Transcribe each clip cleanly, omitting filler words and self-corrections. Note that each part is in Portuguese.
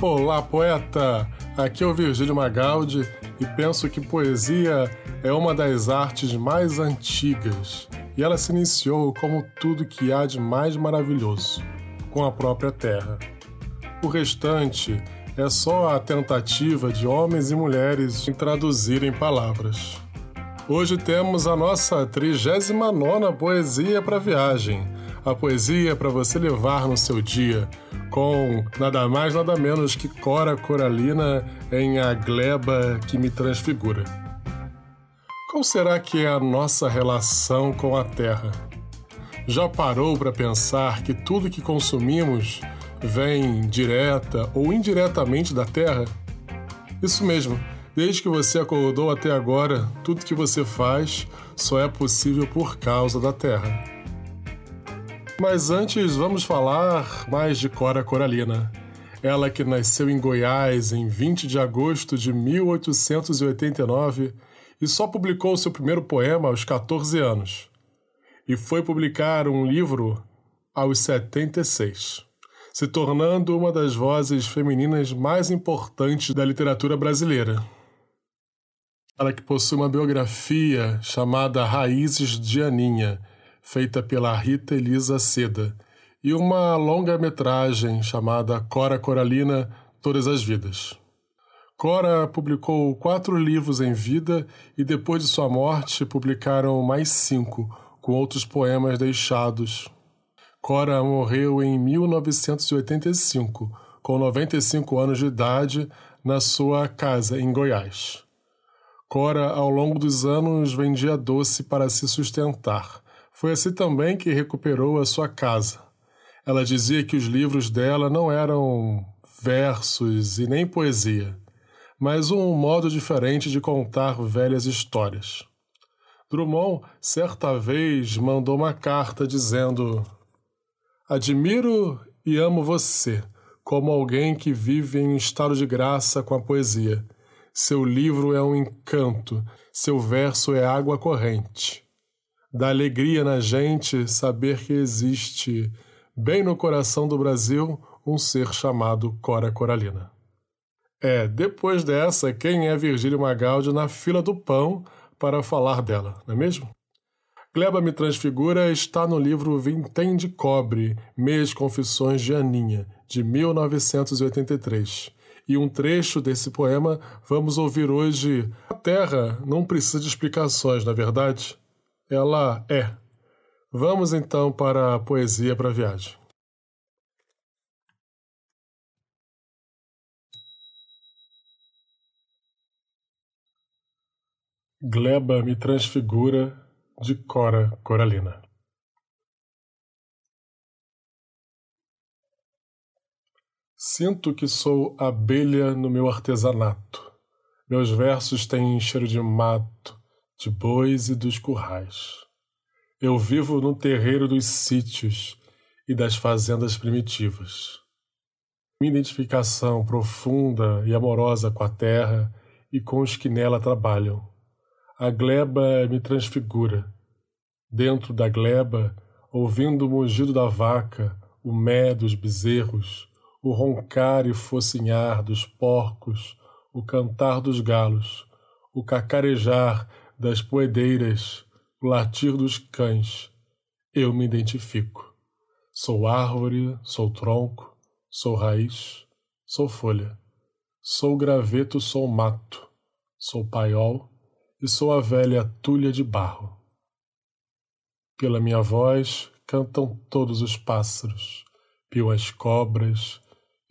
Olá, poeta! Aqui é o Virgílio Magaldi e penso que poesia é uma das artes mais antigas e ela se iniciou como tudo que há de mais maravilhoso, com a própria terra. O restante é só a tentativa de homens e mulheres em traduzir em palavras. Hoje temos a nossa 39ª poesia para viagem, a poesia para você levar no seu dia, com nada mais nada menos que Cora Coralina em A Gleba que me transfigura. Qual será que é a nossa relação com a Terra? Já parou para pensar que tudo que consumimos vem direta ou indiretamente da Terra? Isso mesmo, desde que você acordou até agora, tudo que você faz só é possível por causa da Terra. Mas antes, vamos falar mais de Cora Coralina. Ela que nasceu em Goiás em 20 de agosto de 1889 e só publicou seu primeiro poema aos 14 anos. E foi publicar um livro aos 76. Se tornando uma das vozes femininas mais importantes da literatura brasileira. Ela que possui uma biografia chamada Raízes de Aninha, feita pela Rita Elisa Seda, e uma longa-metragem chamada Cora Coralina, Todas as Vidas. Cora publicou 4 livros em vida e depois de sua morte publicaram mais 5, com outros poemas deixados. Cora morreu em 1985, com 95 anos de idade, na sua casa em Goiás. Cora, ao longo dos anos, vendia doce para se sustentar. Foi assim também que recuperou a sua casa. Ela dizia que os livros dela não eram versos e nem poesia, mas um modo diferente de contar velhas histórias. Drummond, certa vez, mandou uma carta dizendo: admiro e amo você, como alguém que vive em estado de graça com a poesia. Seu livro é um encanto, seu verso é água corrente. Dá alegria na gente saber que existe, bem no coração do Brasil, um ser chamado Cora Coralina. Depois dessa, quem é Virgílio Magaldi na fila do pão para falar dela, não é mesmo? A Gleba me transfigura está no livro Vintém de Cobre, Meias Confissões de Aninha, de 1983. E um trecho desse poema vamos ouvir hoje. A Terra não precisa de explicações, na verdade? Ela é. Vamos então para a poesia para a viagem. Gleba me transfigura, de Cora Coralina. Sinto que sou abelha no meu artesanato. Meus versos têm cheiro de mato, de bois e dos currais. Eu vivo no terreiro dos sítios e das fazendas primitivas. Minha identificação profunda e amorosa com a terra e com os que nela trabalham. A gleba me transfigura. Dentro da gleba, ouvindo o mugido da vaca, o mé dos bezerros, o roncar e focinhar dos porcos, o cantar dos galos, o cacarejar das poedeiras, o latir dos cães, eu me identifico. Sou árvore, sou tronco, sou raiz, sou folha. Sou graveto, sou mato, sou paiol, e sou a velha tulha de barro. Pela minha voz cantam todos os pássaros, piam as cobras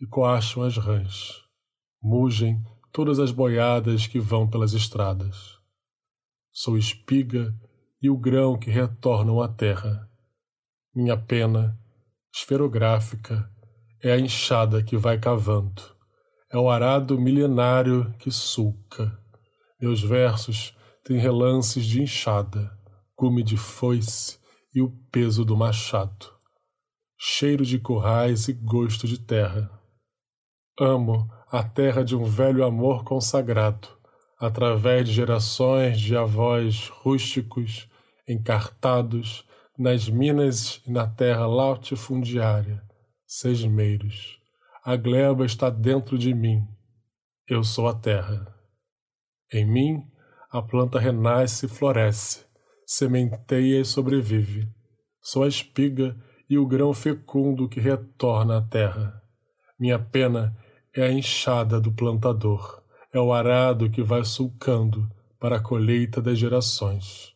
e coacham as rãs, mugem todas as boiadas que vão pelas estradas. Sou espiga e o grão que retornam à terra. Minha pena, esferográfica, é a enxada que vai cavando, é o arado milenário que sulca. Meus versos tem relances de enxada, gume de foice e o peso do machado, cheiro de currais e gosto de terra. Amo a terra de um velho amor consagrado, através de gerações de avós rústicos, encartados, nas minas e na terra latifundiária, sesmeiros, A gleba está dentro de mim. Eu sou a terra. Em mim, a planta renasce e floresce, sementeia e sobrevive. Sou a espiga e o grão fecundo que retorna à terra. Minha pena é a enxada do plantador. É o arado que vai sulcando para a colheita das gerações.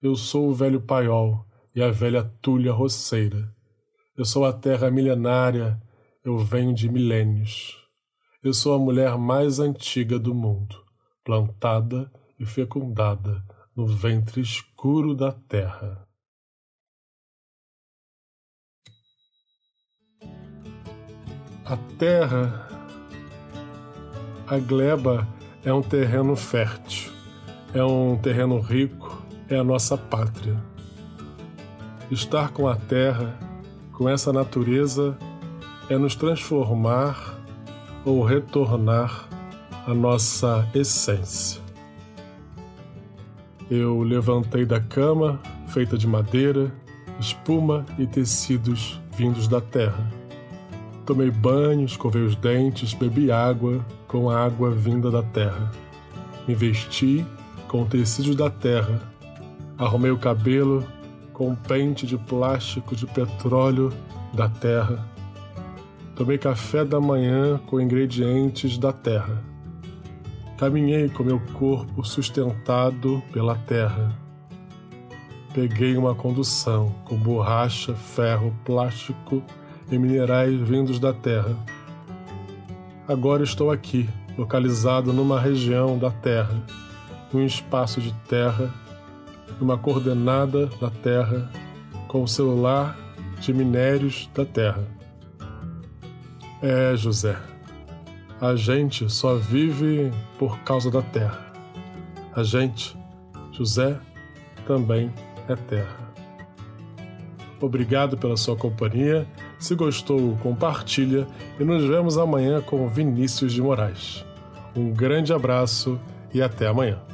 Eu sou o velho paiol e a velha tulha roceira. Eu sou a terra milenária, eu venho de milênios. Eu sou a mulher mais antiga do mundo, plantada e fecundada no ventre escuro da terra. A terra... A gleba é um terreno fértil, é um terreno rico, é a nossa pátria. Estar com a terra, com essa natureza, é nos transformar ou retornar à nossa essência. Eu levantei da cama, feita de madeira, espuma e tecidos vindos da terra. Tomei banho, escovei os dentes, bebi água com a água vinda da terra. Me vesti com tecidos da terra. Arrumei o cabelo com pente de plástico de petróleo da terra. Tomei café da manhã com ingredientes da terra. Caminhei com meu corpo sustentado pela terra. Peguei uma condução com borracha, ferro, plástico e minerais vindos da terra. Agora estou aqui, localizado numa região da terra, num espaço de terra, numa coordenada da terra, com o celular de minérios da terra. É, José, a gente só vive por causa da terra. A gente, José, também é terra. Obrigado pela sua companhia. Se gostou, compartilha e nos vemos amanhã com Vinícius de Moraes. Um grande abraço e até amanhã.